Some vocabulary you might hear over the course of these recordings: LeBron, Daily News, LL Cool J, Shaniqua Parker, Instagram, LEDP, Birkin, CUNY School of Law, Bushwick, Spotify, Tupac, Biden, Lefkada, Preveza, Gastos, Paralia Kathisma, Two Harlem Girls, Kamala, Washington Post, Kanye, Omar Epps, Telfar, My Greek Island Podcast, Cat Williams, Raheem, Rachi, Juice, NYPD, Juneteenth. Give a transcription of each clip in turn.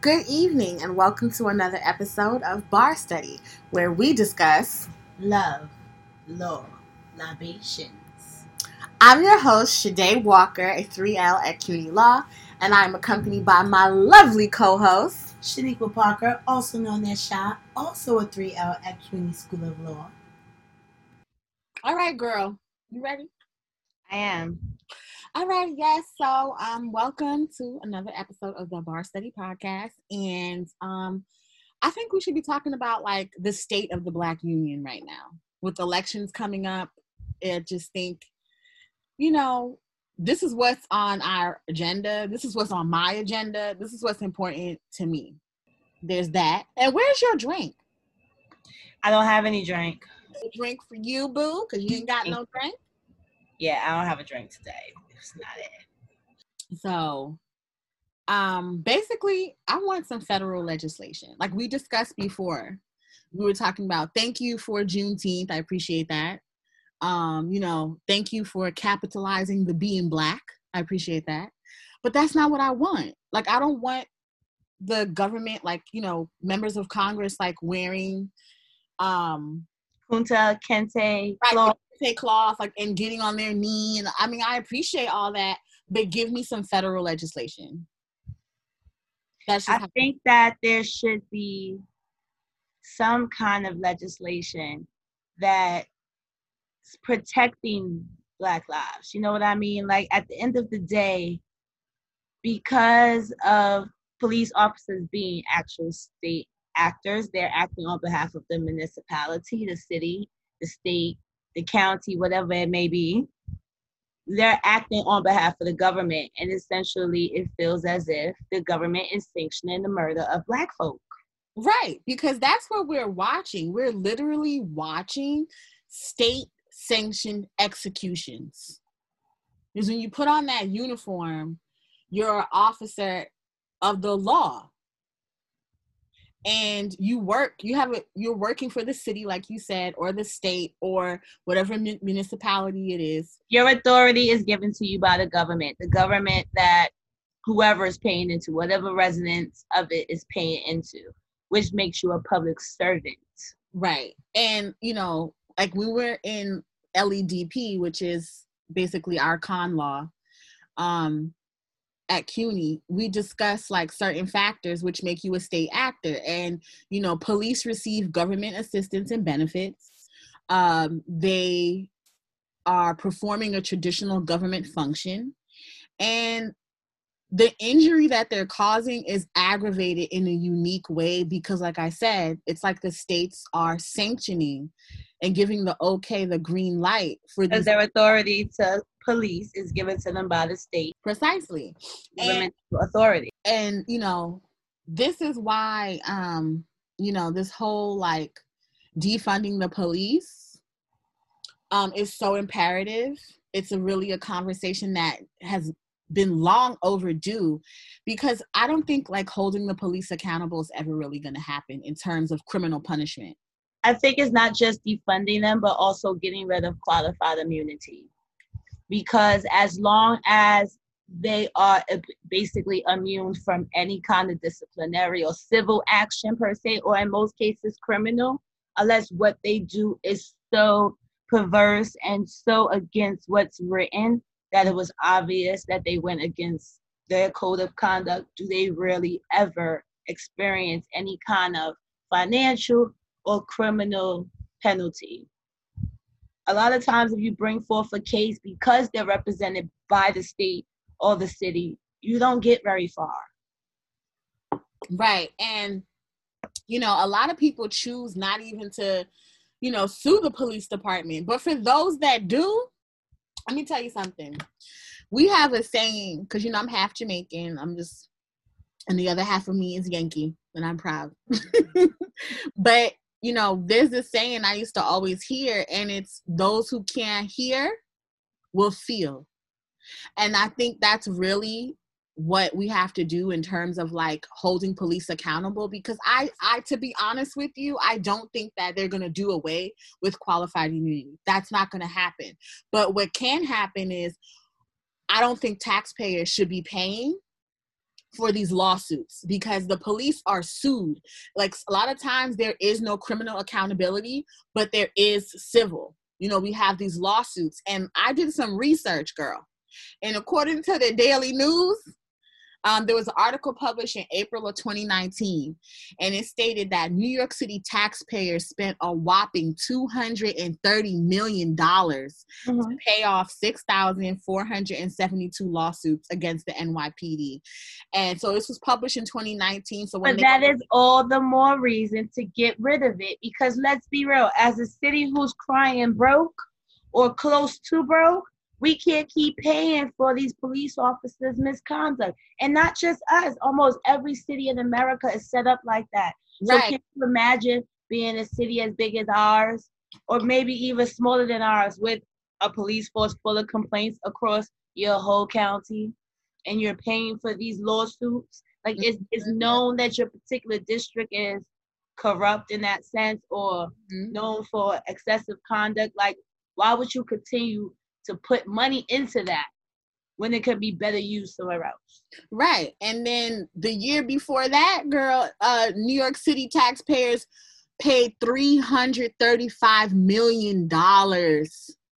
Good evening and welcome to another episode of Bar Study, where we discuss love, law, libations. I'm your host, Shade Walker, a 3L at CUNY Law, and I'm accompanied by my lovely co-host, Shaniqua Parker, also known as Sha, also a 3L at CUNY School of Law. All right, girl. You ready? I am. All right, yes, so welcome to another episode of the Bar Study Podcast, and I think we should be talking about, like, the state of the Black Union right now. With elections coming up, I just think, you know, this is what's on our agenda, this is what's on my agenda, this is what's important to me. There's that. And where's your drink? I don't have any drink. A drink for you, boo, because you ain't got no drink? Yeah, I don't have a drink today. It's not it. So, basically, I want some federal legislation. Like we discussed before, we were talking about thank you for Juneteenth. I appreciate that. You know, thank you for capitalizing the being Black. I appreciate that. But that's not what I want. Like, I don't want the government, like, you know, members of Congress, like, wearing Kunta Kente cloth. Like, and getting on their knee, and I mean, I appreciate all that, but give me some federal legislation. I think that there should be some kind of legislation that's protecting Black lives. You know what I mean? Like, at the end of the day, because of police officers being actual state actors, they're acting on behalf of the municipality, the city, the state, the county, whatever it may be. They're acting on behalf of the government, and essentially it feels as if the government is sanctioning the murder of Black folk. Right, because that's what we're watching. We're literally watching state-sanctioned executions. Because when you put on that uniform, you're an officer of the law. And you work, you're working for the city, like you said, or the state, or whatever municipality it is. Your authority is given to you by the government that whoever is paying into, whatever residents of it is paying into, which makes you a public servant. Right. And, you know, like we were in LEDP, which is basically our con law, at CUNY, we discuss like certain factors which make you a state actor, and you know, police receive government assistance and benefits. They are performing a traditional government function, and the injury that they're causing is aggravated in a unique way because, like I said, it's like the states are sanctioning and giving the okay, the green light for these. Their authority to police is given to them by the state. Precisely. And authority. And, you know, this is why, you know, this whole like defunding the police is so imperative. It's really a conversation that has been long overdue, because I don't think like holding the police accountable is ever really going to happen in terms of criminal punishment. I think it's not just defunding them, but also getting rid of qualified immunity. Because as long as they are basically immune from any kind of disciplinary or civil action per se, or in most cases criminal, unless what they do is so perverse and so against what's written that it was obvious that they went against their code of conduct, do they really ever experience any kind of financial or criminal penalty? A lot of times if you bring forth a case because they're represented by the state or the city, you don't get very far. Right. And, you know, a lot of people choose not even to, you know, sue the police department. But for those that do, let me tell you something. We have a saying, because, you know, I'm half Jamaican. And the other half of me is Yankee, and I'm proud. But, you know, there's this saying I used to always hear, and it's those who can't hear will feel. And I think that's really what we have to do in terms of like holding police accountable, because I to be honest with you, I don't think that they're going to do away with qualified immunity. That's not going to happen. But what can happen is I don't think taxpayers should be paying for these lawsuits, because the police are sued. Like, a lot of times there is no criminal accountability, but there is civil. You know, we have these lawsuits. And I did some research, girl. And according to the Daily News, there was an article published in April of 2019, and it stated that New York City taxpayers spent a whopping $230 million to pay off 6,472 lawsuits against the NYPD. And so this was published in 2019. So when is all the more reason to get rid of it, because let's be real, as a city who's crying broke or close to broke, we can't keep paying for these police officers' misconduct. And not just us. Almost every city in America is set up like that. Right. So can you imagine being a city as big as ours, or maybe even smaller than ours, with a police force full of complaints across your whole county, and you're paying for these lawsuits? Like, it's known that your particular district is corrupt in that sense, or known for excessive conduct. Like, why would you continue to put money into that when it could be better used somewhere else? Right. And then the year before that, girl, New York City taxpayers paid $335 million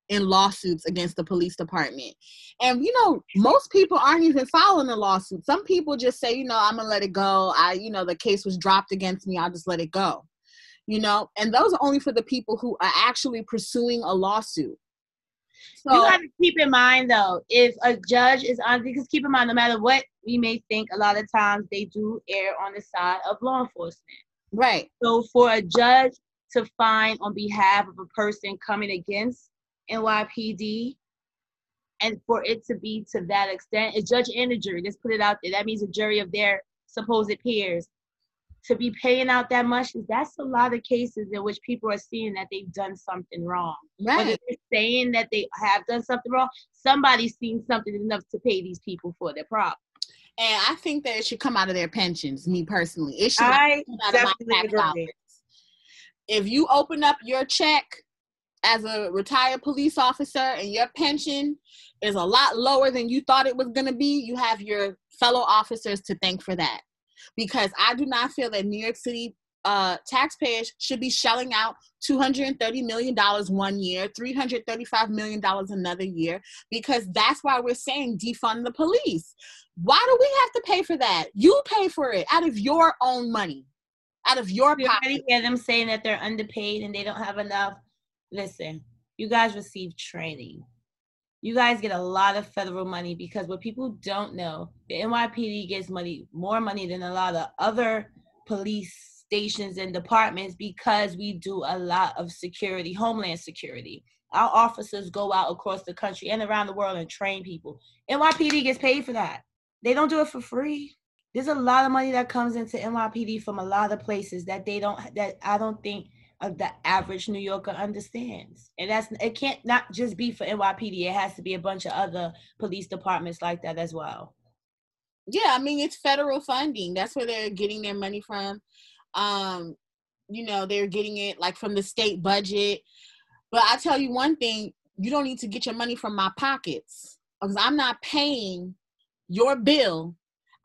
in lawsuits against the police department. And, you know, most people aren't even following the lawsuit. Some people just say, you know, I'm going to let it go. The case was dropped against me. I'll just let it go. You know, and those are only for the people who are actually pursuing a lawsuit. So, you have to keep in mind, though, if a judge is on, because keep in mind, no matter what we may think, a lot of times they do err on the side of law enforcement. Right. So for a judge to find on behalf of a person coming against NYPD, and for it to be to that extent, a judge and a jury, let's put it out there, that means a jury of their supposed peers, to be paying out that much, that's a lot of cases in which people are seeing that they've done something wrong. Right. Whether they're saying that they have done something wrong, somebody's seen something enough to pay these people for their problem. And I think that it should come out of their pensions, me personally. It should come out of my tax dollars. If you open up your check as a retired police officer and your pension is a lot lower than you thought it was going to be, you have your fellow officers to thank for that. Because I do not feel that New York City taxpayers should be shelling out $230 million one year, $335 million another year, because that's why we're saying defund the police. Why do we have to pay for that? You pay for it out of your own money, out of your pocket. You already hear them saying that they're underpaid and they don't have enough. Listen, you guys receive training. You guys get a lot of federal money, because what people don't know, the NYPD gets more money than a lot of other police stations and departments, because we do a lot of security, homeland security. Our officers go out across the country and around the world and train people. NYPD gets paid for that. They don't do it for free. There's a lot of money that comes into NYPD from a lot of places that I don't think of the average New Yorker understands. And it can't not just be for NYPD. It has to be a bunch of other police departments like that as well. Yeah, I mean, it's federal funding. That's where they're getting their money from. They're getting it like from the state budget. But I tell you one thing, you don't need to get your money from my pockets, because I'm not paying your bill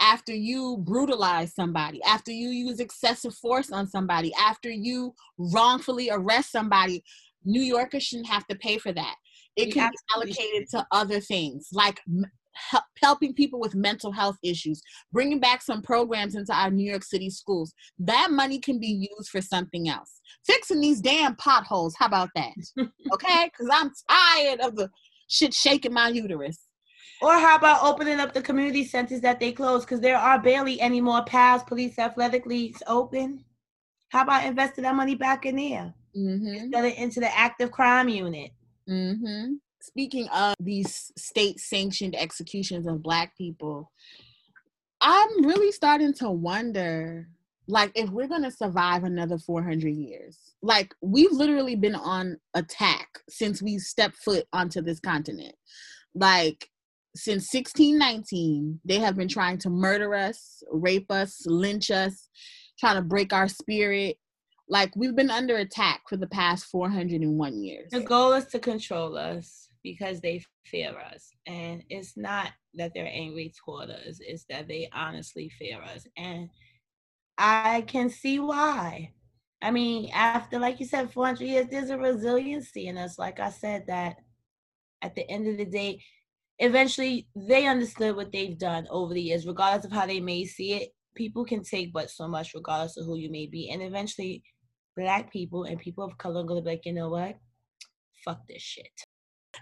after you brutalize somebody, after you use excessive force on somebody, after you wrongfully arrest somebody. New Yorkers shouldn't have to pay for that. It can be allocated to other things, like helping people with mental health issues, bringing back some programs into our New York City schools. That money can be used for something else. Fixing these damn potholes, how about that? Okay? Because I'm tired of the shit shaking my uterus. Or how about opening up the community centers that they closed, because there are barely any more paths, police athletic leagues open. How about investing that money back in there? Instead of into the active crime unit. Speaking of these state-sanctioned executions of Black people, I'm really starting to wonder, like, if we're going to survive another 400 years. Like, we've literally been on attack since we stepped foot onto this continent. Like, since 1619, they have been trying to murder us, rape us, lynch us, trying to break our spirit. Like, we've been under attack for the past 401 years. The goal is to control us. because they fear us. And it's not that they're angry toward us, it's that they honestly fear us. And I can see why. I mean, after, like you said, 400 years, there's a resiliency in us. Like I said, that at the end of the day, eventually they understood what they've done over the years, regardless of how they may see it. People can take but so much, regardless of who you may be. And eventually, Black people and people of color are going to be like, you know what? Fuck this shit.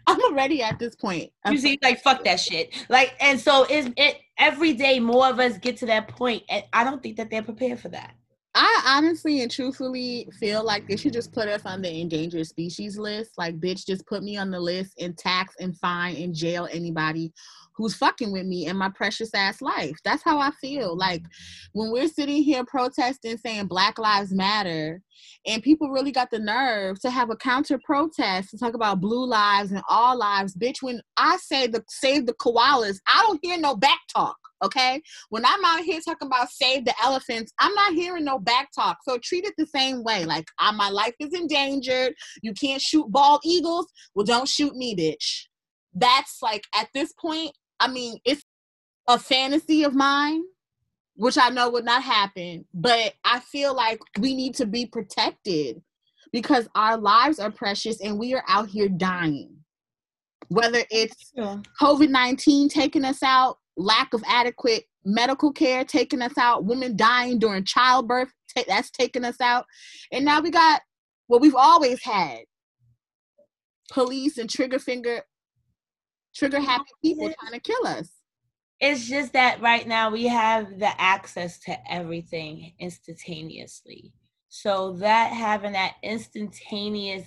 I'm already at this point. You see, like, fuck that shit. Like, and so it every day more of us get to that point, and I don't think that they're prepared for that. I honestly and truthfully feel like they should just put us on the endangered species list. Like, bitch, just put me on the list and tax and fine and jail anybody who's fucking with me and my precious ass life. That's how I feel. Like, when we're sitting here protesting, saying Black Lives Matter, and people really got the nerve to have a counter protest and talk about blue lives and all lives, bitch, when I say save the koalas, I don't hear no back talk. Okay, when I'm out here talking about save the elephants, I'm not hearing no back talk. So treat it the same way. Like, my life is endangered. You can't shoot bald eagles. Well, don't shoot me, bitch. That's like, at this point, I mean, it's a fantasy of mine, which I know would not happen. But I feel like we need to be protected because our lives are precious and we are out here dying. Whether it's COVID-19 taking us out, lack of adequate medical care taking us out, women dying during childbirth, that's taking us out. And now we got what we've always had, police and trigger happy people trying to kill us. It's just that right now we have the access to everything instantaneously. So that having that instantaneous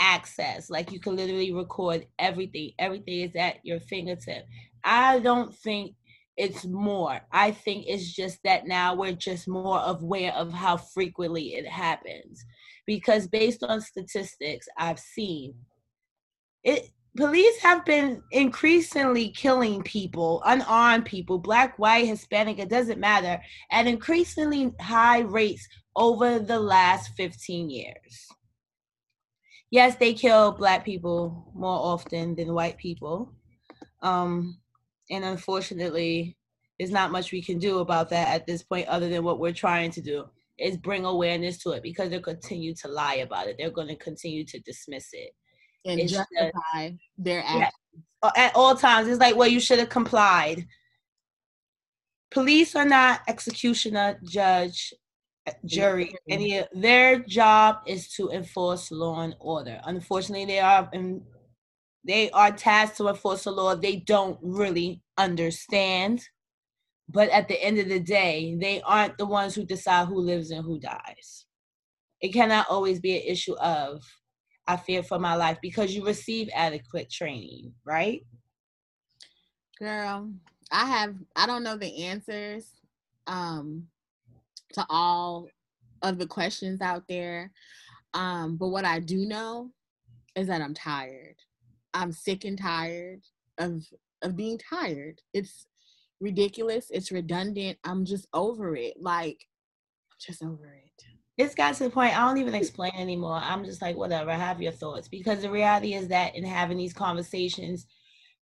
access, like, you can literally record everything. Everything is at your fingertip. I don't think it's more. I think it's just that now we're just more aware of how frequently it happens. Because based on statistics I've seen, police have been increasingly killing people, unarmed people, Black, white, Hispanic, it doesn't matter, at increasingly high rates over the last 15 years. Yes, they kill Black people more often than white people. And unfortunately, there's not much we can do about that at this point, other than what we're trying to do is bring awareness to it, because they'll continue to lie about it. They're going to continue to dismiss it. And it's justify their actions. Yeah, at all times. It's like, well, you should have complied. Police are not executioner, judge, jury. And their job is to enforce law and order. Unfortunately, they are tasked to enforce the law they don't really understand. But at the end of the day, they aren't the ones who decide who lives and who dies. It cannot always be an issue of, I fear for my life, because you receive adequate training, right? Girl, I don't know the answers to all of the questions out there. But what I do know is that I'm tired. I'm sick and tired of being tired. It's ridiculous. It's redundant. I'm just over it. Like, just over it. It's got to the point, I don't even explain anymore. I'm just like, whatever, have your thoughts. Because the reality is that in having these conversations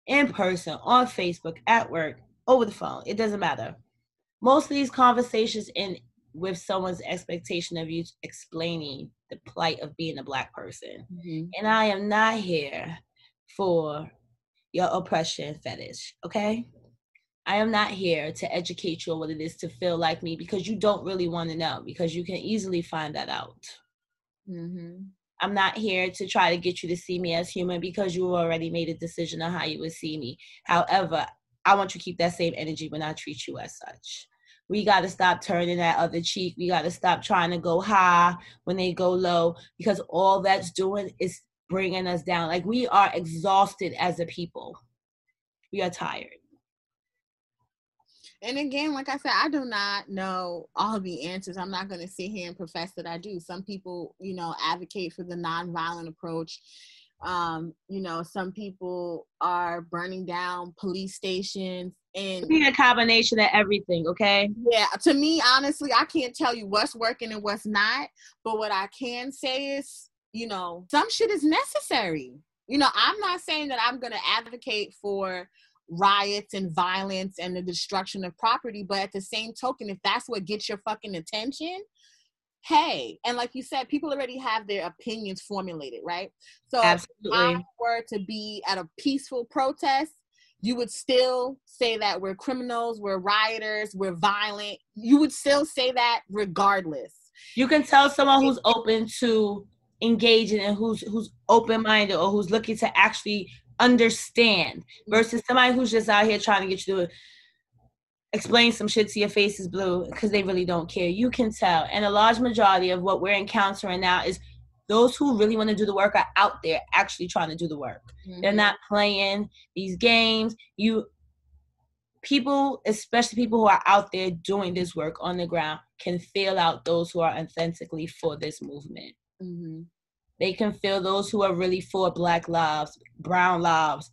in person, on Facebook, at work, over the phone, it doesn't matter. Most of these conversations end with someone's expectation of you explaining the plight of being a Black person. Mm-hmm. And I am not here for your oppression fetish, okay? I am not here to educate you on what it is to feel like me, because you don't really want to know, because you can easily find that out. Mm-hmm. I'm not here to try to get you to see me as human, because you already made a decision on how you would see me. However, I want you to keep that same energy when I treat you as such. We got to stop turning that other cheek. We got to stop trying to go high when they go low, because all that's doing is bringing us down. Like, we are exhausted as a people. We are tired. And again, like I said, I do not know all the answers. I'm not going to sit here and profess that I do. Some people, you know, advocate for the nonviolent approach. You know, some people are burning down police stations. And being a combination of everything, okay? Yeah, to me, honestly, I can't tell you what's working and what's not. But what I can say is, you know, some shit is necessary. You know, I'm not saying that I'm going to advocate for riots and violence and the destruction of property, but at the same token, if that's what gets your fucking attention, hey, and like you said, people already have their opinions formulated, right? So absolutely. If I were to be at a peaceful protest, you would still say that we're criminals, we're rioters, we're violent. You would still say that regardless. You can tell someone who's open to engaging and who's open-minded or who's looking to actually understand versus somebody who's just out here trying to get you to explain some shit to your face is blue because they really don't care. You can tell. And a large majority of what we're encountering now is those who really want to do the work are out there actually trying to do the work. Mm-hmm. They're not playing these games. People, especially people who are out there doing this work on the ground, can feel out those who are authentically for this movement. Mm-hmm. They can feel those who are really for Black lives, brown lives,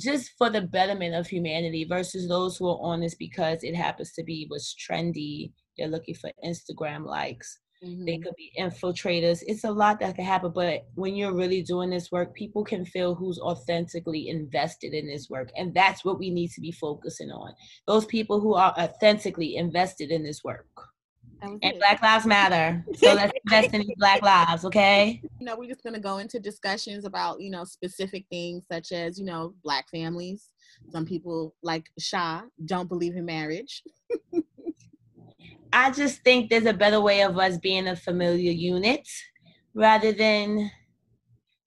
just for the betterment of humanity versus those who are on this because it happens to be what's trendy. They're looking for Instagram likes. Mm-hmm. They could be infiltrators. It's a lot that can happen, but when you're really doing this work, people can feel who's authentically invested in this work. And that's what we need to be focusing on. Those people who are authentically invested in this work. And Black Lives Matter. So let's invest in these Black lives, okay? You know, we're just going to go into discussions about, you know, specific things such as, you know, Black families. Some people like Shah don't believe in marriage. I just think there's a better way of us being a familiar unit rather than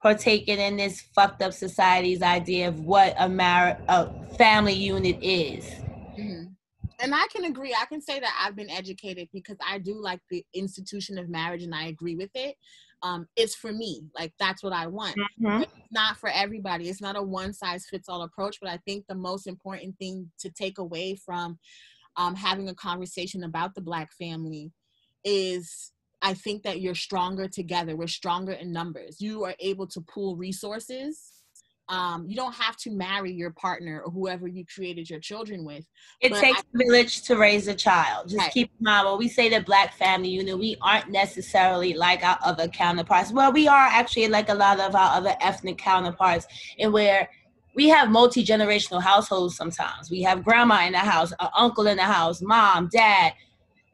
partaking in this fucked up society's idea of what a family unit is. Mm-hmm. And I can agree. I can say that I've been educated because I do like the institution of marriage and I agree with it. It's for me. Like, that's what I want. Mm-hmm. But it's not for everybody. It's not a one-size-fits-all approach. But I think the most important thing to take away from having a conversation about the Black family is I think that you're stronger together. We're stronger in numbers. You are able to pool resources. You don't have to marry your partner or whoever you created your children with. It takes a village to raise a child. Just keep in mind, when we say the Black family unit, we aren't necessarily like our other counterparts. Well, we are actually like a lot of our other ethnic counterparts in where we have multi-generational households sometimes. We have grandma in the house, an uncle in the house, mom, dad,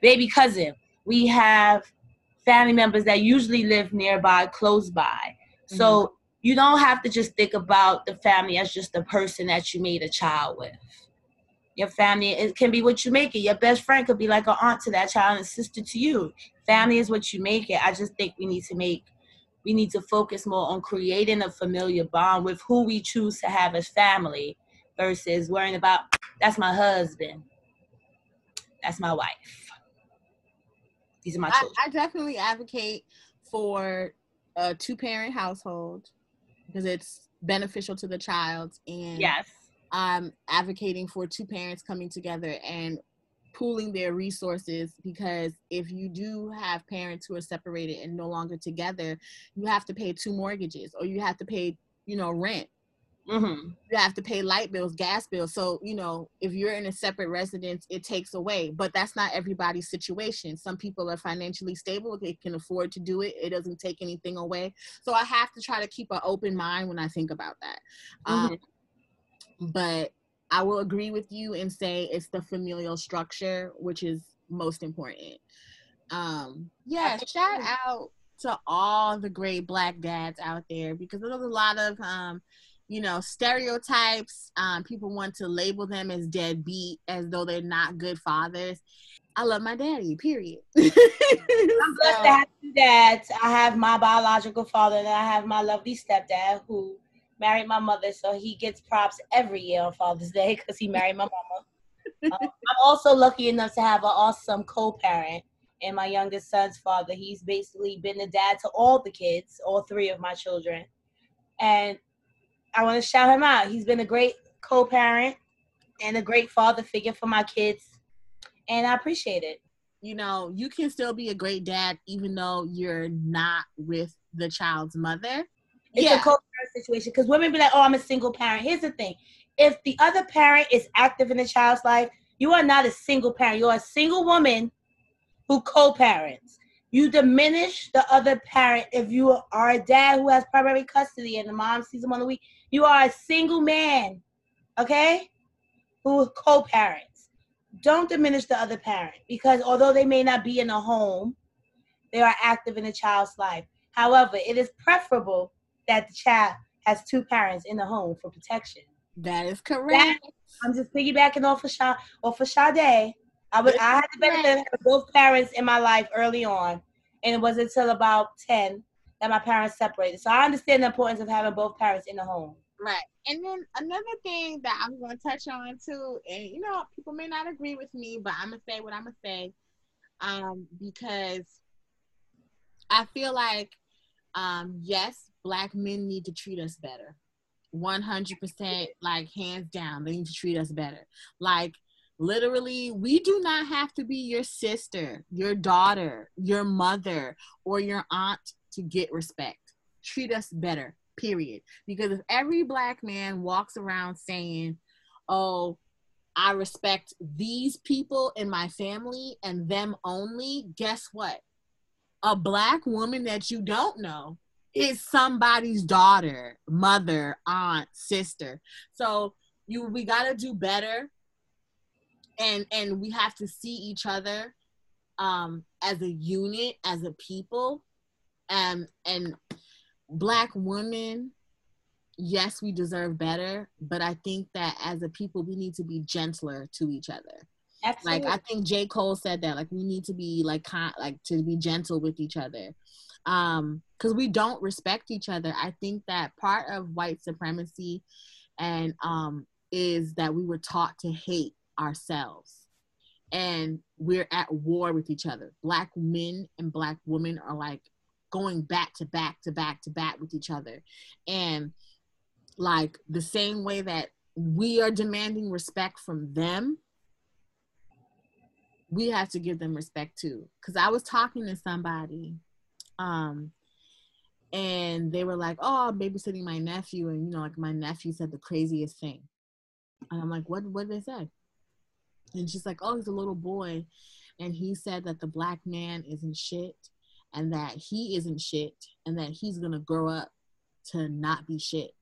baby cousin. We have family members that usually live nearby, close by. Mm-hmm. So you don't have to just think about the family as just the person that you made a child with. Your family, it can be what you make it. Your best friend could be like an aunt to that child and a sister to you. Family is what you make it. I just think we need to focus more on creating a familiar bond with who we choose to have as family versus worrying about, that's my husband, that's my wife, these are my children. I definitely advocate for a two-parent household, because it's beneficial to the child. And yes, I'm advocating for two parents coming together and pooling their resources, because if you do have parents who are separated and no longer together, you have to pay two mortgages, or you have to pay, you know, rent. Mm-hmm. You have to pay light bills, gas bills. So, you know, if you're in a separate residence, it takes away. But that's not everybody's situation. Some people are financially stable. They can afford to do it. It doesn't take anything away. So I have to try to keep an open mind when I think about that. Mm-hmm. But I will agree with you and say it's the familial structure, which is most important. Shout out to all the great Black dads out there, because there's a lot of you know, stereotypes. People want to label them as deadbeat, as though they're not good fathers. I love my daddy, period. I'm blessed to have two dads. I have my biological father, and I have my lovely stepdad who married my mother, so he gets props every year on Father's Day because he married my mama. I'm also lucky enough to have an awesome co-parent and my youngest son's father. He's basically been the dad to all the kids, all three of my children. And I want to shout him out. He's been a great co-parent and a great father figure for my kids, and I appreciate it. You know, you can still be a great dad even though you're not with the child's mother. It's a co-parent situation, because women be like, oh, I'm a single parent. Here's the thing. If the other parent is active in the child's life, you are not a single parent. You're a single woman who co-parents. You diminish the other parent. If you are a dad who has primary custody and the mom sees him on the week, you are a single man, okay, who co-parents. Don't diminish the other parent, because although they may not be in a home, they are active in a child's life. However, it is preferable that the child has two parents in the home for protection. That is correct. I'm just piggybacking off of Sade. I had the benefit of both parents in my life early on, and it wasn't until about 10 that my parents separated. So I understand the importance of having both parents in the home. Right. And then another thing that I'm going to touch on too, and you know, people may not agree with me, but I'm going to say what I'm going to say, because I feel like, yes, Black men need to treat us better. 100%, like, hands down, they need to treat us better. Like, literally, we do not have to be your sister, your daughter, your mother, or your aunt to get respect. Treat us better, period. Because if every Black man walks around saying, oh, I respect these people in my family and them only, guess what? A Black woman that you don't know is somebody's daughter, mother, aunt, sister. So we gotta do better. And we have to see each other as a unit, as a people. And Black women, yes, we deserve better, but I think that as a people, we need to be gentler to each other. Absolutely. Like, I think J. Cole said that, like, we need to be, like to be gentle with each other. Because we don't respect each other. I think that part of white supremacy and is that we were taught to hate ourselves, and we're at war with each other. Black men and Black women are like going back to back to back to back with each other, and like the same way that we are demanding respect from them, we have to give them respect too. Because I was talking to somebody and they were like, oh, I'm babysitting my nephew, and you know, like, my nephew said the craziest thing, and I'm like, what did they say? And she's like, oh, he's a little boy, and he said that the Black man isn't shit, and that he isn't shit, and that he's going to grow up to not be shit.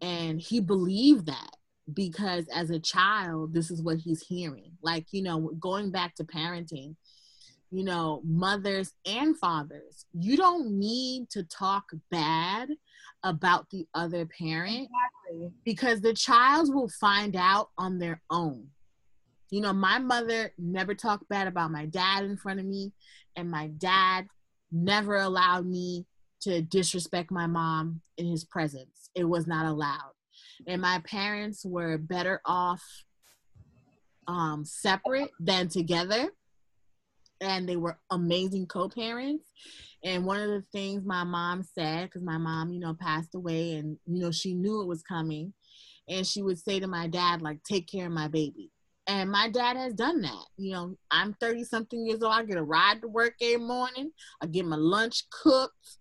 And he believed that because as a child, this is what he's hearing. Like, you know, going back to parenting, you know, mothers and fathers, you don't need to talk bad about the other parent. Exactly. Because the child will find out on their own. You know, my mother never talked bad about my dad in front of me, and my dad never allowed me to disrespect my mom in his presence. It was not allowed. And my parents were better off separate than together, and they were amazing co-parents. And one of the things my mom said, because my mom, you know, passed away, and, you know, she knew it was coming, and she would say to my dad, like, take care of my baby. And my dad has done that. You know, I'm 30-something years old. I get a ride to work every morning. I get my lunch cooked,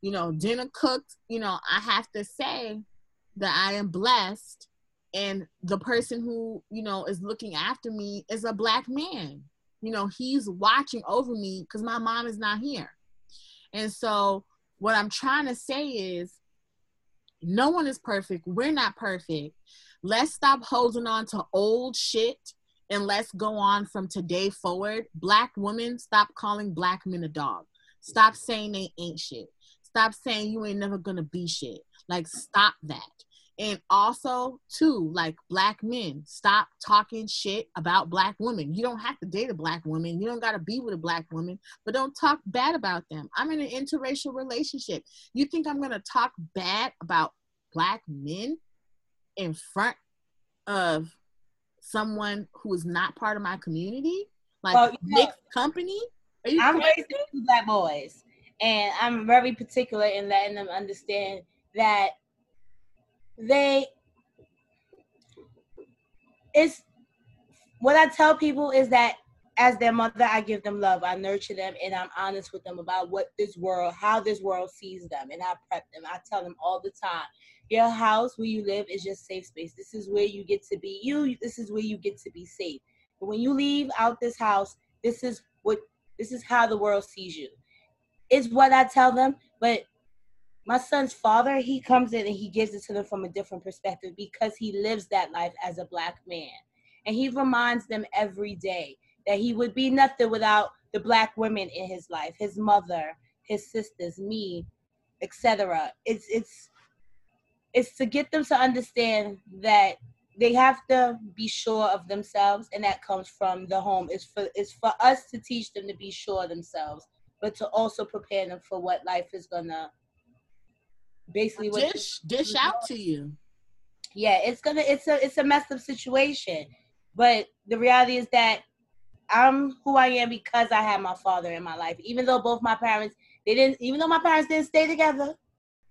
you know, dinner cooked. You know, I have to say that I am blessed. And the person who, you know, is looking after me is a Black man. You know, he's watching over me because my mom is not here. And so what I'm trying to say is, no one is perfect. We're not perfect. Let's stop holding on to old shit, and let's go on from today forward. Black women, stop calling Black men a dog. Stop saying they ain't shit. Stop saying you ain't never gonna be shit. Like, stop that. And also, too, like, Black men, stop talking shit about Black women. You don't have to date a Black woman. You don't got to be with a Black woman, but don't talk bad about them. I'm in an interracial relationship. You think I'm going to talk bad about Black men in front of someone who is not part of my community? Like, well, mixed company? Are you I'm crazy? Raising Black boys, and I'm very particular in letting them understand that it's what I tell people is that as their mother, I give them love, I nurture them, and I'm honest with them about what this world, how this world sees them, and I prep them. I tell them all the time, your house where you live is your safe space. This is where you get to be you. This is where you get to be safe. But when you leave out this house, this is what This is how the world sees you. It's what I tell them, but my son's father, he comes in and he gives it to them from a different perspective because he lives that life as a Black man. And he reminds them every day that he would be nothing without the Black women in his life, his mother, his sisters, me, etc. It's to get them to understand that they have to be sure of themselves, and that comes from the home. It's for us to teach them to be sure of themselves, but to also prepare them for what life is gonna basically dish out to you. Yeah, it's a messed up situation, but the reality is that I'm who I am because I had my father in my life. Even though my parents didn't stay together,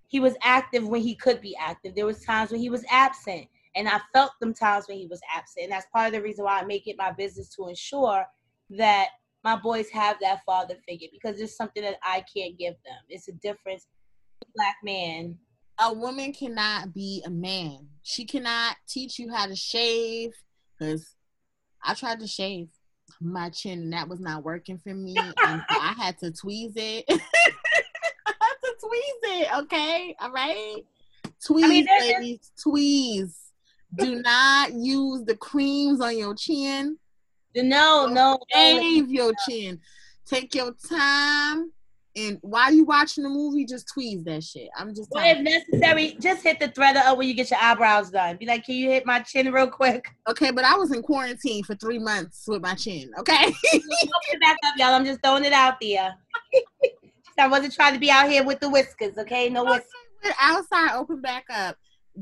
he was active when he could be active. There was times when he was absent, and I felt them times when he was absent. And that's part of the reason why I make it my business to ensure that my boys have that father figure, because it's something that I can't give them. It's a difference. Black man. A woman cannot be a man. She cannot teach you how to shave, because I tried to shave my chin and that was not working for me, and so I had to tweeze it. Okay, all right. Tweeze, ladies, tweeze. Do not use the creams on your chin. No. Shave your chin. Take your time. And while you watching the movie, just tweeze that shit. I'm just. Well, if necessary, just hit the threader up when you get your eyebrows done. Be like, can you hit my chin real quick? Okay, but I was in quarantine for 3 months with my chin. Okay. Back up, y'all. I'm just throwing it out there. I wasn't trying to be out here with the whiskers. Okay, no whiskers. Outside, open back up.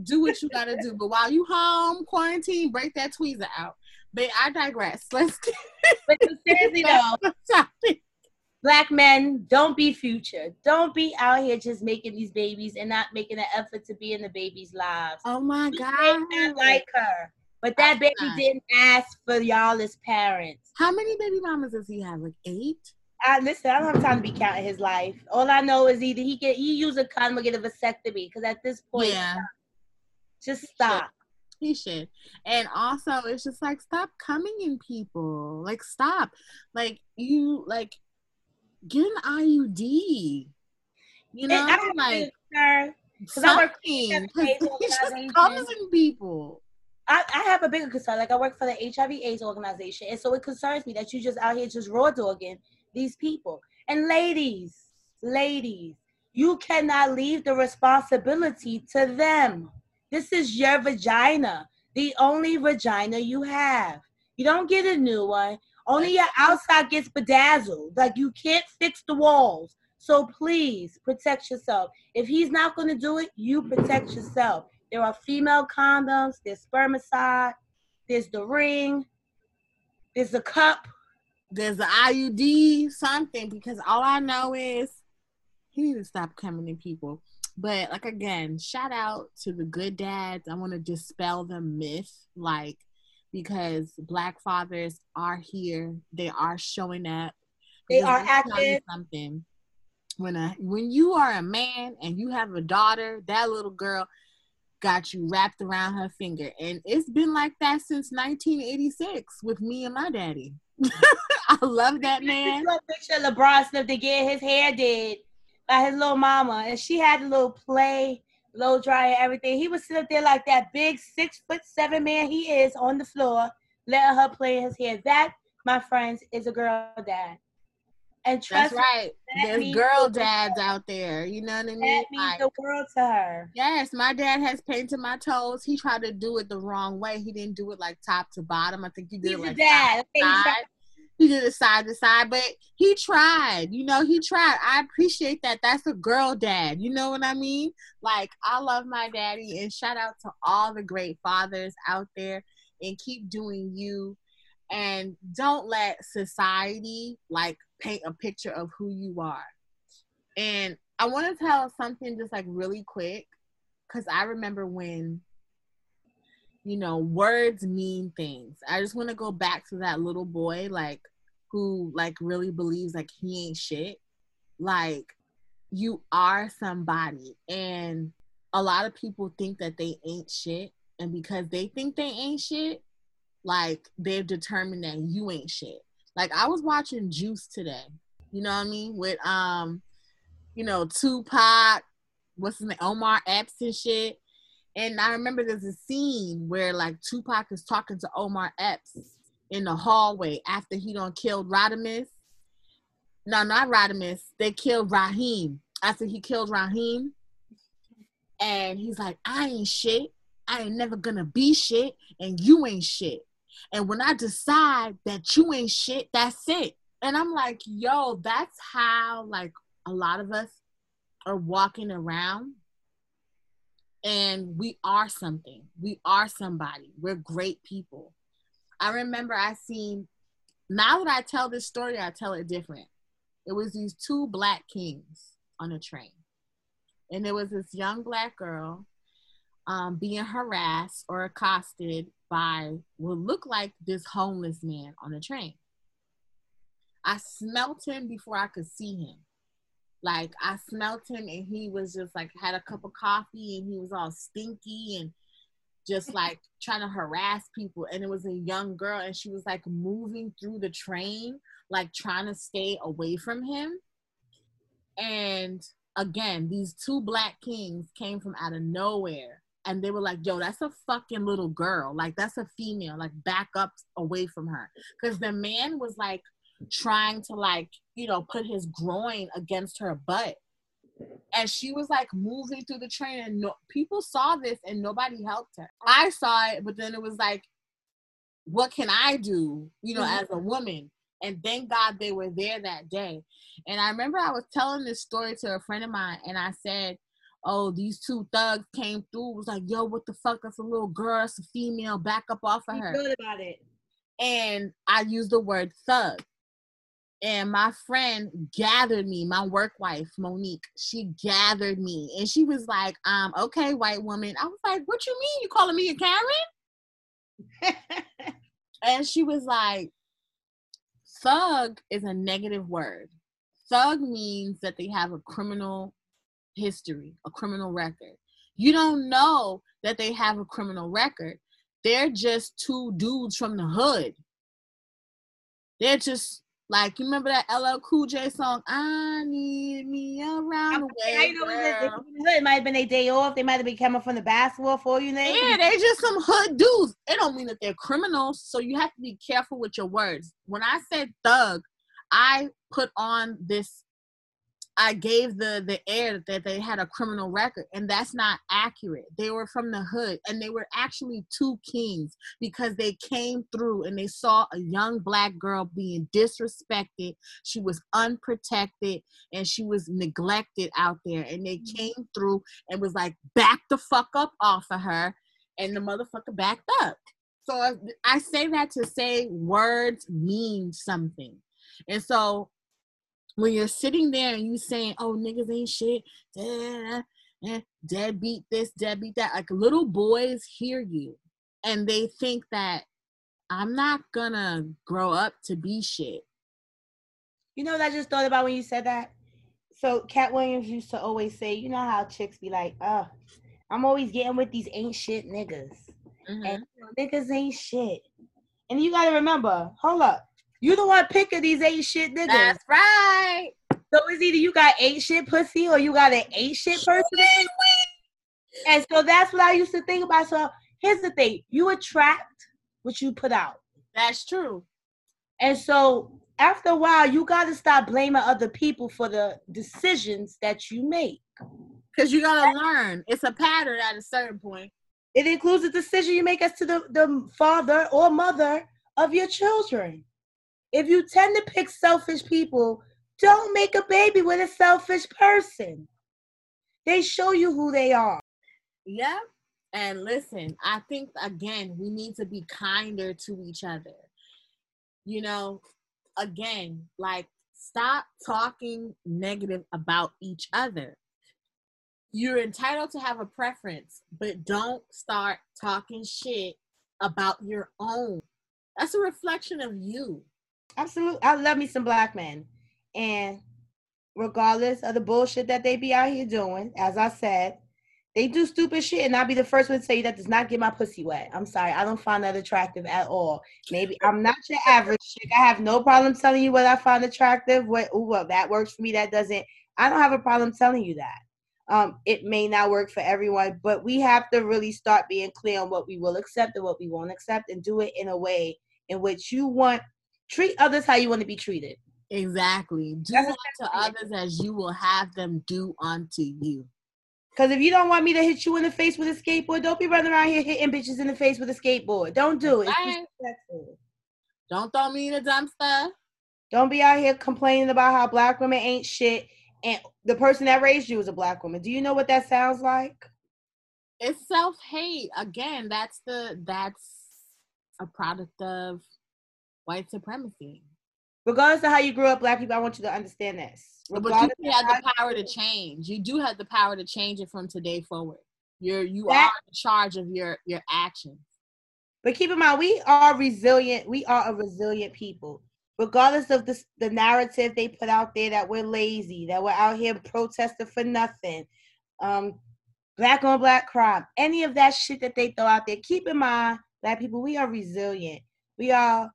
Do what you gotta do. But while you home quarantine, break that tweezer out. But I digress. But seriously though. Black men, don't be Future. Don't be out here just making these babies and not making an effort to be in the baby's lives. Oh my God. You may not like her, but that baby didn't ask for y'all as parents. How many baby mamas does he have? Like 8? Listen, I don't have time to be counting his life. All I know is either he use a condom or get a vasectomy, because at this point, just stop. He should. And also, it's just like, stop coming in people. Like, stop. Like, you, like, get an IUD, you know, people. I have a bigger concern. Like, I work for the HIV/AIDS organization, and so it concerns me that you just out here just raw dogging these people. And ladies, you cannot leave the responsibility to them. This is your vagina, the only vagina you have. You don't get a new one. Only your outside gets bedazzled. Like, you can't fix the walls. So please protect yourself. If he's not going to do it, you protect yourself. There are female condoms. There's spermicide. There's the ring. There's the cup. There's the IUD, something. Because all I know is he needs to stop coming to people. But, like, again, shout out to the good dads. I want to dispel the myth, like, because Black fathers are here. They are showing up. They are active. Something. When you are a man and you have a daughter, that little girl got you wrapped around her finger. And it's been like that since 1986 with me and my daddy. I love that man. I picture LeBron slipped to get his hair did by his little mama. And she had a little play. Blow dry and everything. He would sit up there like that big 6'7" man he is on the floor, letting her play in his hair. That, my friends, is a girl dad. And trust me, that's right. There's girl dads out there. You know what I mean? That means the world to her. Yes, my dad has painted my toes. He tried to do it the wrong way. He didn't do it like top to bottom. I think he did it like top to side. He did it side to side, but he tried. You know, he tried. I appreciate that. That's a girl dad. You know what I mean? Like, I love my daddy, and shout out to all the great fathers out there, and keep doing you, and don't let society, like, paint a picture of who you are. And I want to tell something just, like, really quick, because I remember when, you know, words mean things. I just want to go back to that little boy, like, who, like, really believes, like, he ain't shit. Like, you are somebody. And a lot of people think that they ain't shit. And because they think they ain't shit, like, they've determined that you ain't shit. Like, I was watching Juice today, you know what I mean? With, you know, Tupac, what's his name, Omar Epps and shit. And I remember there's a scene where, like, Tupac is talking to Omar Epps in the hallway after he done killed Rodimus. No, not Rodimus. They killed Raheem. After he killed Raheem. And he's like, I ain't shit. I ain't never gonna be shit. And you ain't shit. And when I decide that you ain't shit, that's it. And I'm like, yo, that's how, like, a lot of us are walking around. And we are something. We are somebody. We're great people. I remember I seen, now that I tell this story, I tell it different. It was these two black kings on a train. And there was this young black girl being harassed or accosted by what looked like this homeless man on the train. I smelt him before I could see him. Like, I smelt him and he was just like, had a cup of coffee and he was all stinky and just like trying to harass people. And it was a young girl and she was like moving through the train, like trying to stay away from him. And again, these two black kings came from out of nowhere and they were like, yo, that's a fucking little girl. Like, that's a female, like back up away from her. 'Cause the man was like, trying to, like, you know, put his groin against her butt, and she was like moving through the train, and people saw this and nobody helped her. I saw it, but then it was like, what can I do, you know, as a woman? And thank God they were there that day. And I remember I was telling this story to a friend of mine, and I said, oh, these two thugs came through, was like, yo, what the fuck, that's a little girl, it's a female, back up off of her. Good about it. And I used the word thug. And my friend gathered me, my work wife, Monique, she gathered me. And she was like, okay, white woman. I was like, what you mean? You calling me a Karen? And she was like, thug is a negative word. Thug means that they have a criminal history, a criminal record. You don't know that they have a criminal record. They're just two dudes from the hood. They're just... Like, you remember that LL Cool J song, I need me around the way, girl. It might have been their day off. They might have been coming from the basketball for you. Name. Yeah, they just some hood dudes. It don't mean that they're criminals, so you have to be careful with your words. When I said thug, I put on this, I gave the air that they had a criminal record, and that's not accurate. They were from the hood, and they were actually two kings because they came through and they saw a young black girl being disrespected. She was unprotected, and she was neglected out there, and they came through and was like, back the fuck up off of her, and the motherfucker backed up. So I say that to say words mean something. And so when you're sitting there and you saying, oh, niggas ain't shit, deadbeat this, deadbeat that, like, little boys hear you and they think that I'm not gonna grow up to be shit. You know what I just thought about when you said that? So Cat Williams used to always say, you know how chicks be like, oh, I'm always getting with these ain't shit niggas. Mm-hmm. And niggas ain't shit. And you gotta remember, hold up, you the one picking these ain't shit niggas. That's right. So it's either you got ain't shit pussy or you got an ain't shit person. And so that's what I used to think about. So here's the thing. You attract what you put out. That's true. And so after a while, you got to stop blaming other people for the decisions that you make. Because you got to learn. It's a pattern at a certain point. It includes the decision you make as to the father or mother of your children. If you tend to pick selfish people, don't make a baby with a selfish person. They show you who they are. Yeah. And listen, I think, again, we need to be kinder to each other. You know, again, like, stop talking negative about each other. You're entitled to have a preference, but don't start talking shit about your own. That's a reflection of you. Absolutely. I love me some black men. And regardless of the bullshit that they be out here doing, as I said, They do stupid shit, and I'll be the first one to tell you that does not get my pussy wet. I'm sorry. I don't find that attractive at all. Maybe I'm not your average chick. I have no problem telling you what I find attractive. What, ooh, well, that works for me. That doesn't. I don't have a problem telling you that. It may not work for everyone, but we have to really start being clear on what we will accept and what we won't accept, and do it in a way in which you want. Treat others how you want to be treated. Exactly. Do unto others as you will have them do unto you. Because if you don't want me to hit you in the face with a skateboard, don't be running around here hitting bitches in the face with a skateboard. Don't do it. Right. Don't throw me in a dumpster. Don't be out here complaining about how black women ain't shit. And the person that raised you is a black woman. Do you know what that sounds like? It's self-hate. Again, that's a product of white supremacy. Regardless of how you grew up, black people, I want you to understand this. Regardless, but you have the power to change. You do have the power to change it from today forward. You are in charge of your actions. But keep in mind, we are resilient. We are a resilient people. Regardless of the narrative they put out there that we're lazy, that we're out here protesting for nothing, black on black crime, any of that shit that they throw out there, keep in mind, black people, we are resilient. We are...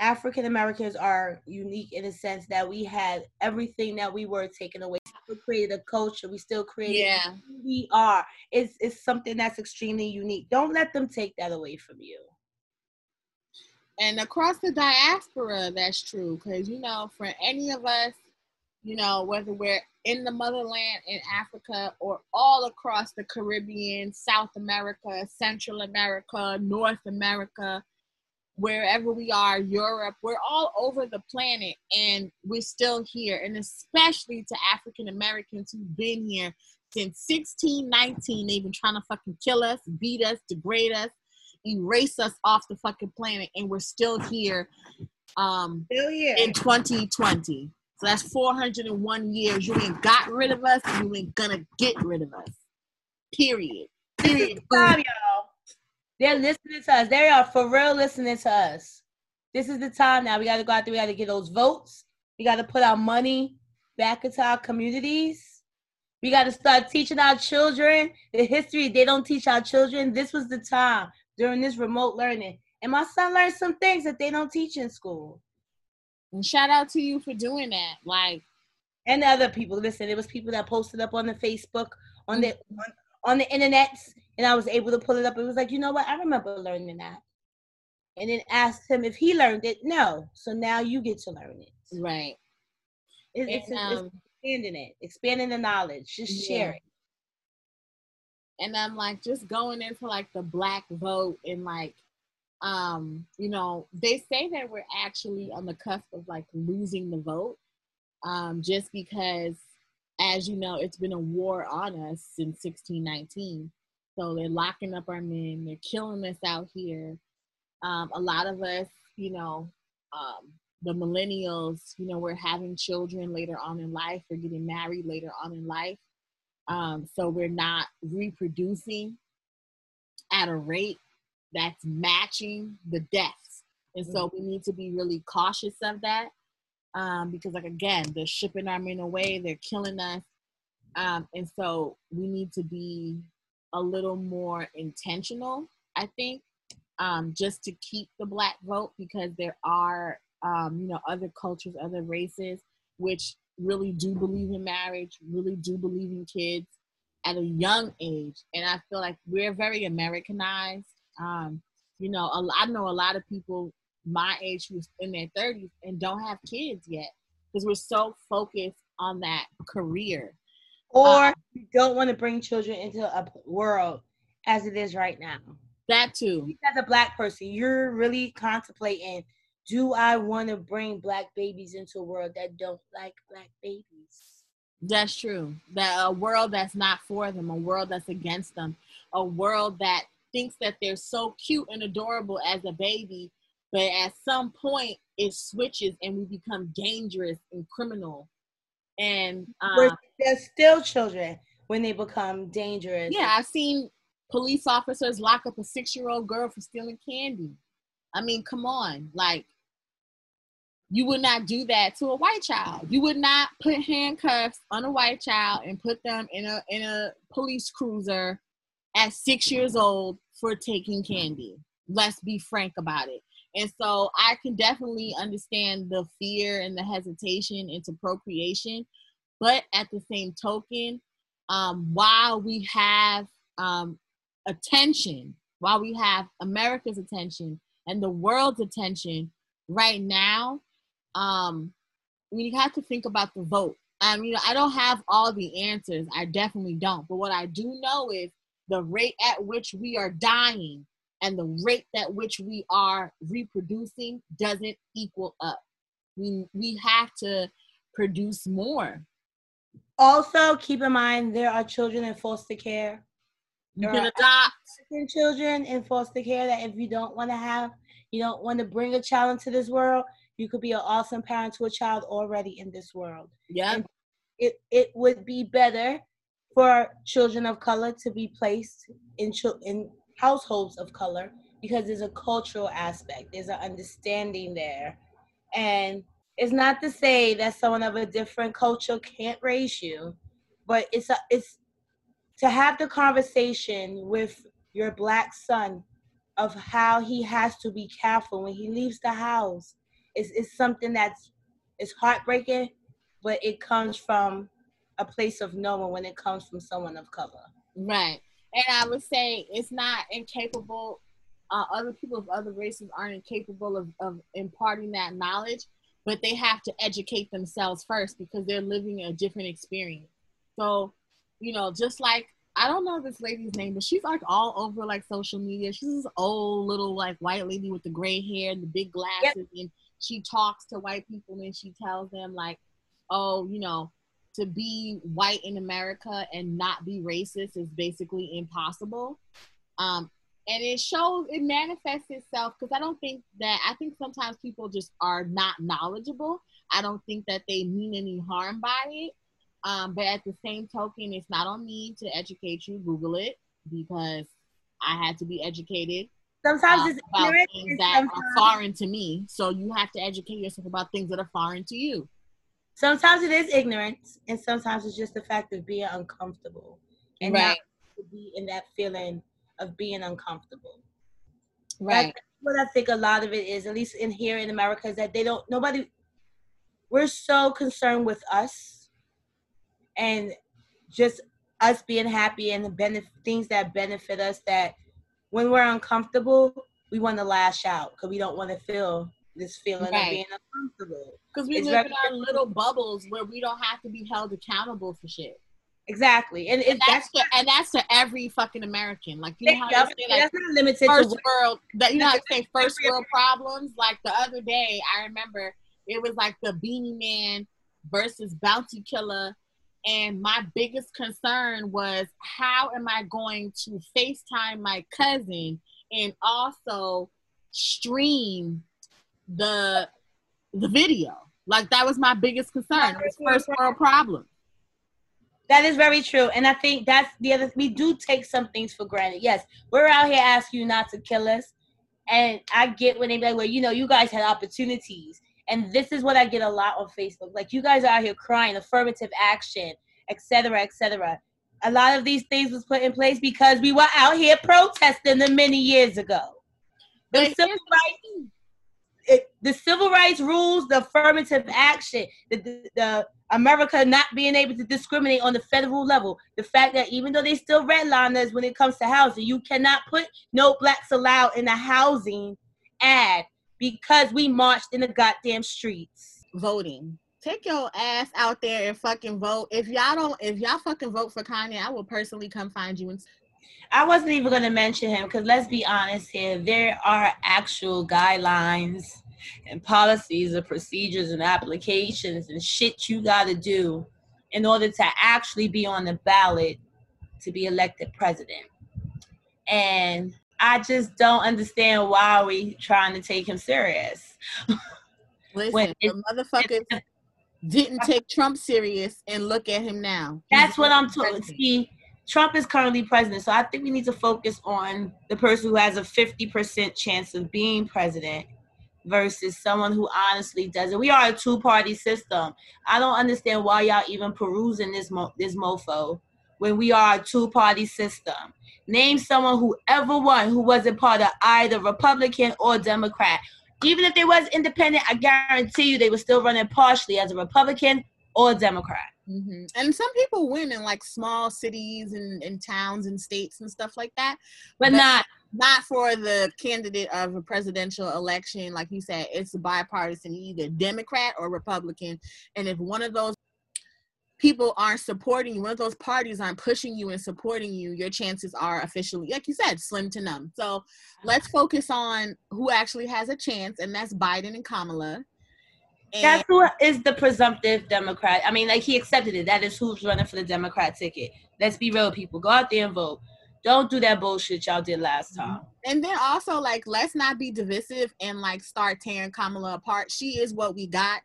African Americans are unique in the sense that we had everything that we were taken away. We created a culture. We still created who we are. It's something that's extremely unique. Don't let them take that away from you. And across the diaspora, that's true. Because, for any of us, whether we're in the motherland in Africa or all across the Caribbean, South America, Central America, North America, wherever we are, Europe, we're all over the planet and we're still here. And especially to African Americans who've been here since 1619, they've been trying to fucking kill us, beat us, degrade us, erase us off the fucking planet. And we're still here in 2020. So that's 401 years. You ain't got rid of us. You ain't gonna get rid of us. Period. They're listening to us. They are for real listening to us. This is the time now. We got to go out there. We got to get those votes. We got to put our money back into our communities. We got to start teaching our children the history they don't teach our children. This was the time during this remote learning. And my son learned some things that they don't teach in school. And shout out to you for doing that. And other people. Listen, it was people that posted up on the Facebook, on the internet, and I was able to pull it up. It was like, you know what? I remember learning that. And then asked him if he learned it. No. So now you get to learn it. Right. It's expanding it. Expanding the knowledge. Just sharing. And I'm just going into the black vote and they say that we're actually on the cusp of losing the vote. Just because, as you know, it's been a war on us since 1619. So they're locking up our men. They're killing us out here. A lot of us, the millennials, we're having children later on in life. We're getting married later on in life. So we're not reproducing at a rate that's matching the deaths. And so we need to be really cautious of that. Because they're shipping our men away. They're killing us. And so we need to be a little more intentional, I think, just to keep the black vote, because there are, other cultures, other races, which really do believe in marriage, really do believe in kids at a young age. And I feel like we're very Americanized. I know a lot of people my age who's in their 30s and don't have kids yet because we're so focused on that career. Or you don't want to bring children into a world as it is right now. That too. As a black person, you're really contemplating, do I want to bring black babies into a world that don't like black babies? That's true. That a world that's not for them, a world that's against them, a world that thinks that they're so cute and adorable as a baby, but at some point it switches and we become dangerous and criminal. And they're still children when they become dangerous. Yeah, I've seen police officers lock up a 6-year-old girl for stealing candy. I mean, come on. You would not do that to a white child. You would not put handcuffs on a white child and put them in a police cruiser at 6 years old for taking candy. Let's be frank about it. And so I can definitely understand the fear and the hesitation into procreation. But at the same token, while we have attention, while we have America's attention and the world's attention right now, we have to think about the vote. I don't have all the answers. I definitely don't. But what I do know is the rate at which we are dying and the rate at which we are reproducing doesn't equal up. We have to produce more. Also, keep in mind, there are children in foster care. You can adopt. Children in foster care that if you don't want to have, you don't want to bring a child into this world, you could be an awesome parent to a child already in this world. Yeah. And it would be better for children of color to be placed in households of color, because there's a cultural aspect, there's an understanding there. And it's not to say that someone of a different culture can't raise you, but it's to have the conversation with your Black son of how he has to be careful when he leaves the house. It's something that's heartbreaking, but it comes from a place of knowing when it comes from someone of color. Right. And I would say it's not incapable. Other people of other races aren't incapable of imparting that knowledge, but they have to educate themselves first because they're living a different experience. So, just like, I don't know this lady's name, but she's all over social media. She's this old little white lady with the gray hair and the big glasses. Yep. And she talks to white people and she tells them to be white in America and not be racist is basically impossible. And it manifests itself because I think sometimes people just are not knowledgeable. I don't think that they mean any harm by it. But at the same token, it's not on me to educate you. Google it, because I had to be educated. Sometimes it's about things that are foreign to me. So you have to educate yourself about things that are foreign to you. Sometimes it is ignorance, and sometimes it's just the fact of being uncomfortable, and right, to be in that feeling of being uncomfortable. Right. That's what I think a lot of it is, at least in here in America, is that we're so concerned with us and just us being happy and things that benefit us, that when we're uncomfortable, we want to lash out because we don't want to feel this feeling of being uncomfortable. Because we live in our little bubbles where we don't have to be held accountable for shit. Exactly. And that's to every fucking American. First world problems. Like the other day, I remember it was the Beanie Man versus Bounty Killer. And my biggest concern was, how am I going to FaceTime my cousin and also stream the video? That was my biggest concern. It was first world problem. That is very true. And I think that's the other, we do take some things for granted. Yes, we're out here asking you not to kill us. And I get when they be like, well, you guys had opportunities. And this is what I get a lot on Facebook. You guys are out here crying, affirmative action, et cetera, et cetera. A lot of these things was put in place because we were out here protesting them many years ago. The civil rights rules, the affirmative action, the America not being able to discriminate on the federal level, the fact that even though they still redline us when it comes to housing, you cannot put no blacks allowed in a housing ad because we marched in the goddamn streets. Voting. Take your ass out there and fucking vote. If y'all fucking vote for Kanye, I will personally come find you. I wasn't even going to mention him because, let's be honest here, there are actual guidelines and policies and procedures and applications and shit you got to do in order to actually be on the ballot to be elected president. And I just don't understand why we trying to take him serious. Listen, the motherfuckers didn't take Trump serious, and look at him now. That's what I'm talking. See, Trump is currently president, so I think we need to focus on the person who has a 50% chance of being president versus someone who honestly doesn't. We are a two-party system. I don't understand why y'all even perusing this mofo when we are a two-party system. Name someone who wasn't part of either Republican or Democrat. Even if they was independent, I guarantee you they were still running partially as a Republican or Democrat. Mm-hmm. And some people win in like small cities and towns and states and stuff like that. But not for the candidate of a presidential election. Like you said, it's bipartisan, either Democrat or Republican. And if one of those people aren't supporting you, one of those parties aren't pushing you and supporting you, your chances are officially, like you said, slim to none. So let's focus on who actually has a chance, and that's Biden and Kamala. And that's who is the presumptive Democrat. I mean, like, he accepted it. That is who's running for the Democrat ticket. Let's be real, people. Go out there and vote. Don't do that bullshit y'all did last time. And then also, like, let's not be divisive and, like, start tearing Kamala apart. She is what we got.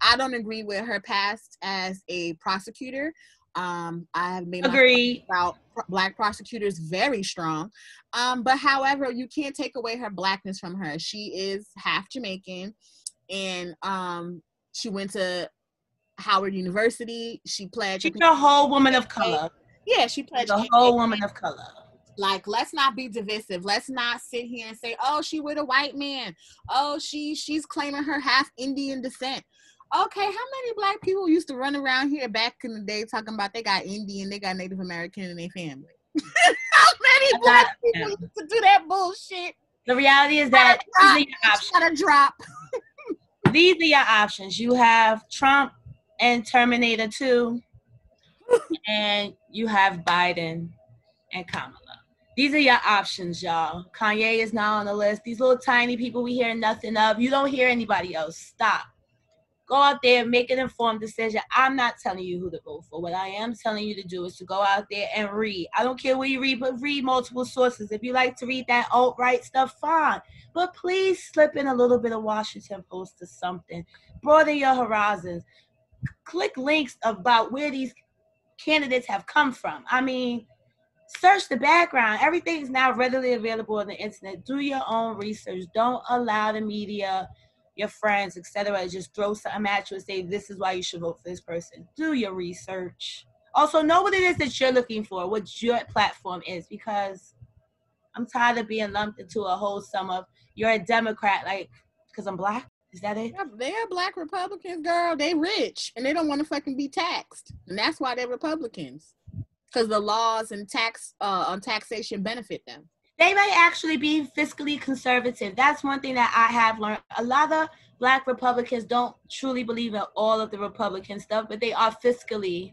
I don't agree with her past as a prosecutor. I have made my about black prosecutors very strong. But, however, you can't take away her blackness from her. She is half Jamaican. And she went to Howard University. She pledged. She's a whole woman of color. Yeah, she pledged. She's a whole woman of color. Like, let's not be divisive. Let's not sit here and say, oh, she with a white man. Oh, she's claiming her half Indian descent. Okay, how many black people used to run around here back in the day talking about they got Indian, they got Native American in their family? How many black people used to do that bullshit? The reality is that gotta drop. These are your options. You have Trump and Terminator 2, and you have Biden and Kamala. These are your options, y'all. Kanye is not on the list. These little tiny people we hear nothing of. You don't hear anybody else. Stop. Go out there and make an informed decision. I'm not telling you who to vote for. What I am telling you to do is to go out there and read. I don't care where you read, but read multiple sources. If you like to read that alt-right stuff, fine. But please slip in a little bit of Washington Post or something. Broaden your horizons. Click links about where these candidates have come from. I mean, search the background. Everything's now readily available on the internet. Do your own research. Don't allow the media, your friends, etc., just throw something at you and say, this is why you should vote for this person. Do your research. Also, know what it is that you're looking for, what your platform is, because I'm tired of being lumped into a whole sum of, you're a Democrat, like, because I'm black? Is that it? They're black Republicans, girl. They rich, and they don't want to fucking be taxed. And that's why they're Republicans, because the laws and taxation benefit them. They may actually be fiscally conservative. That's one thing that I have learned. A lot of black Republicans don't truly believe in all of the Republican stuff, but they are fiscally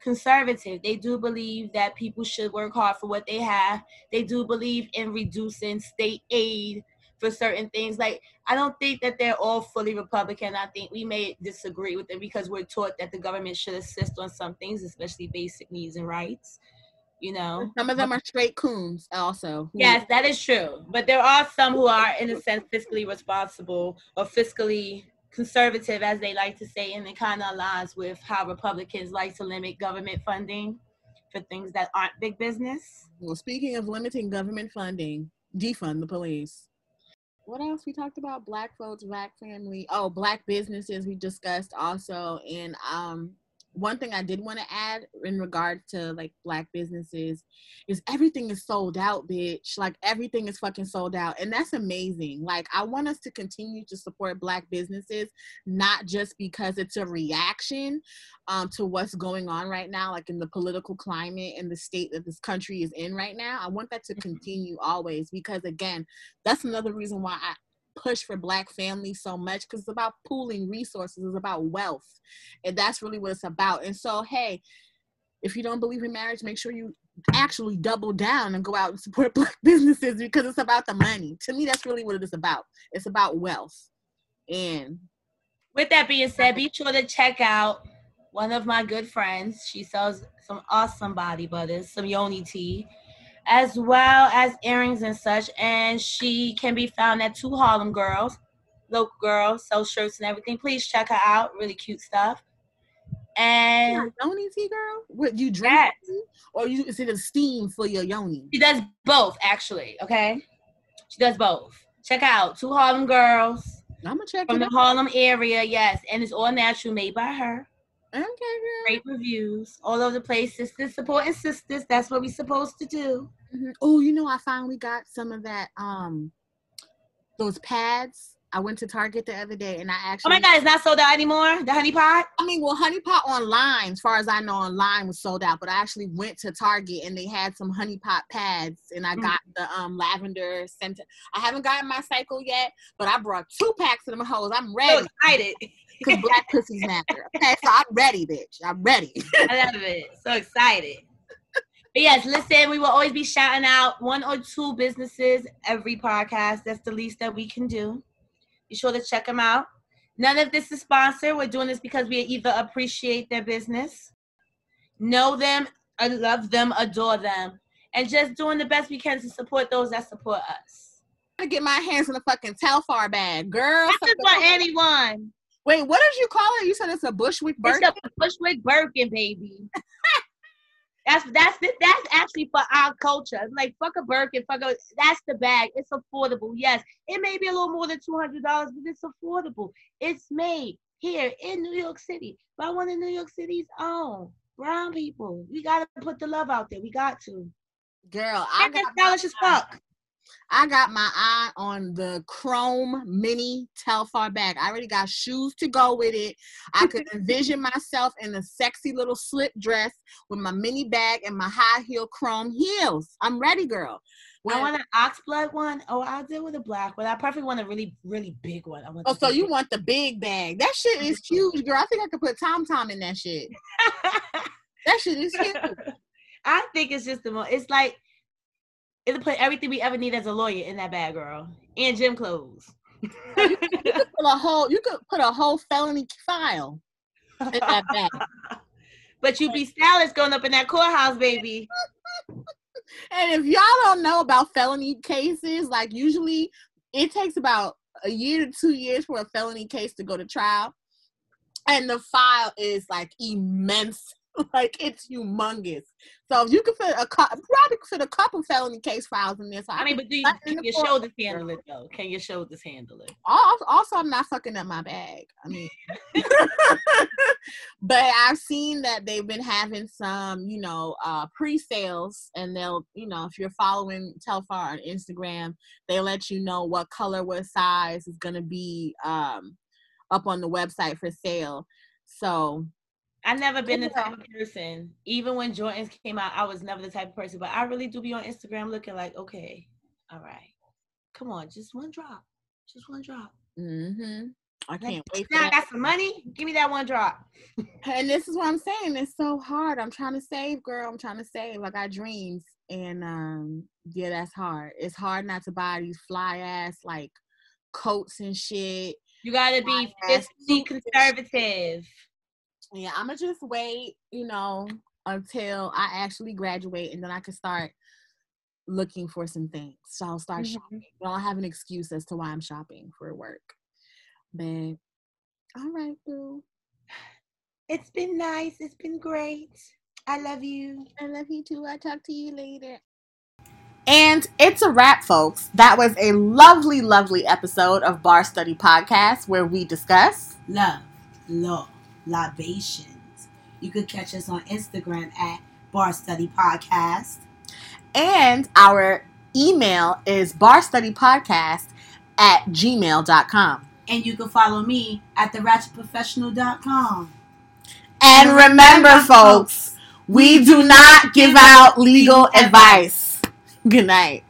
conservative. They do believe that people should work hard for what they have. They do believe in reducing state aid for certain things. Like, I don't think that they're all fully Republican. I think we may disagree with them because we're taught that the government should assist on some things, especially basic needs and rights. You know, some of them are straight coons also. Yes, that is true. But there are some who are, in a sense, fiscally responsible or fiscally conservative, as they like to say, and it kind of aligns with how Republicans like to limit government funding for things that aren't big business. Well, speaking of limiting government funding, defund the police. What else we talked about? Black folks, black family. Oh, black businesses we discussed also. And one thing I did want to add in regards to, like, black businesses is everything is sold out, bitch. Like, everything is fucking sold out. And that's amazing. Like, I want us to continue to support black businesses, not just because it's a reaction to what's going on right now, like in the political climate and the state that this country is in right now. I want that to continue always, because, again, that's another reason why I push for black families so much, because it's about pooling resources, it's about wealth, and that's really what it's about. And so, hey, if you don't believe in marriage, make sure you actually double down and go out and support black businesses, because it's about the money. To me, that's really what it is about. It's about wealth. And with that being said, be sure to check out one of my good friends. She sells some awesome body butters, some yoni tea, as well as earrings and such, and she can be found at Two Harlem Girls, local girls, sells shirts and everything. Please check her out, really cute stuff. And yoni tea, girl, what you drink tea? Or you is it a steam for your yoni? She does both, actually. Okay, she does both. Check out Two Harlem Girls. I'm gonna check from the Harlem area, yes, and it's all natural, made by her. Okay, girl. Great reviews all over the place. Sisters supporting sisters. That's what we're supposed to do. Mm-hmm. Oh, you know, I finally got some of that, those pads. I went to Target the other day and I actually... Oh my God, it's not sold out anymore? The Honey Pot? I mean, well, Honey Pot online, as far as I know, online was sold out, but I actually went to Target and they had some Honey Pot pads and I got the lavender scented. I haven't gotten my cycle yet, but I brought 2 packs of them hoes. I'm ready. So excited. Because black pussies matter. Okay, so I'm ready, bitch. I'm ready. I love it. So excited. But yes, listen, we will always be shouting out 1 or 2 businesses every podcast. That's the least that we can do. Be sure to check them out. None of this is sponsored. We're doing this because we either appreciate their business, know them, love them, adore them, and just doing the best we can to support those that support us. I get my hands in the fucking Telfar bag, girl. This is for anyone. Wait, what did you call it? You said it's a Bushwick Birkin? It's a Bushwick Birkin, baby. That's actually for our culture. Like, fuck a Birkin, that's the bag. It's affordable, yes. It may be a little more than $200, but it's affordable. It's made here in New York City by one of New York City's own brown people. We got to put the love out there. We got to. Girl, I got my eye on the chrome mini Telfar bag. I already got shoes to go with it. I could envision myself in a sexy little slit dress with my mini bag and my high heel chrome heels. I'm ready, girl. When I want an oxblood one. Oh, I'll deal with a black one. I probably want a really, really big one. You want the big bag. That shit is huge, girl. I think I could put Tom Tom in that shit. That shit is huge. I think it's just the most, it's like, it'll put everything we ever need as a lawyer in that bag, girl, and gym clothes. You could put a whole felony file in that bag. But you be stylish going up in that courthouse, baby. And if y'all don't know about felony cases, like usually it takes about a year to 2 years for a felony case to go to trial, and the file is like immense. Like, it's humongous. So if you could fit a couple felony case files in there. So can your shoulders handle it, though? Can your shoulders handle it? Also, I'm not fucking up my bag. I mean, but I've seen that they've been having some, pre-sales, and they'll, if you're following Telfar on Instagram, they let you know what color, what size is going to be up on the website for sale. So... I've never been the type of person, even when Jordans came out, I was never the type of person, but I really do be on Instagram looking like, okay, all right, come on, just one drop. Mm-hmm. I can't wait for that. Now I got some money, give me that one drop. And this is what I'm saying, it's so hard. I'm trying to save, girl, I got dreams, and yeah, that's hard. It's hard not to buy these fly-ass, like, coats and shit. You gotta be fiscally conservative. Yeah, I'm going to just wait, until I actually graduate, and then I can start looking for some things. So I'll start shopping. I don't have an excuse as to why I'm shopping for work. But, all right, boo. It's been nice. It's been great. I love you. I love you, too. I'll talk to you later. And it's a wrap, folks. That was a lovely, lovely episode of Bar Study Podcast, where we discuss love. Libations. You could catch us on Instagram at Bar Study Podcast. And our email is barstudypodcast@gmail.com. And you can follow me at theratchetprofessional.com. And remember, folks, we do not give out legal advice. Good night.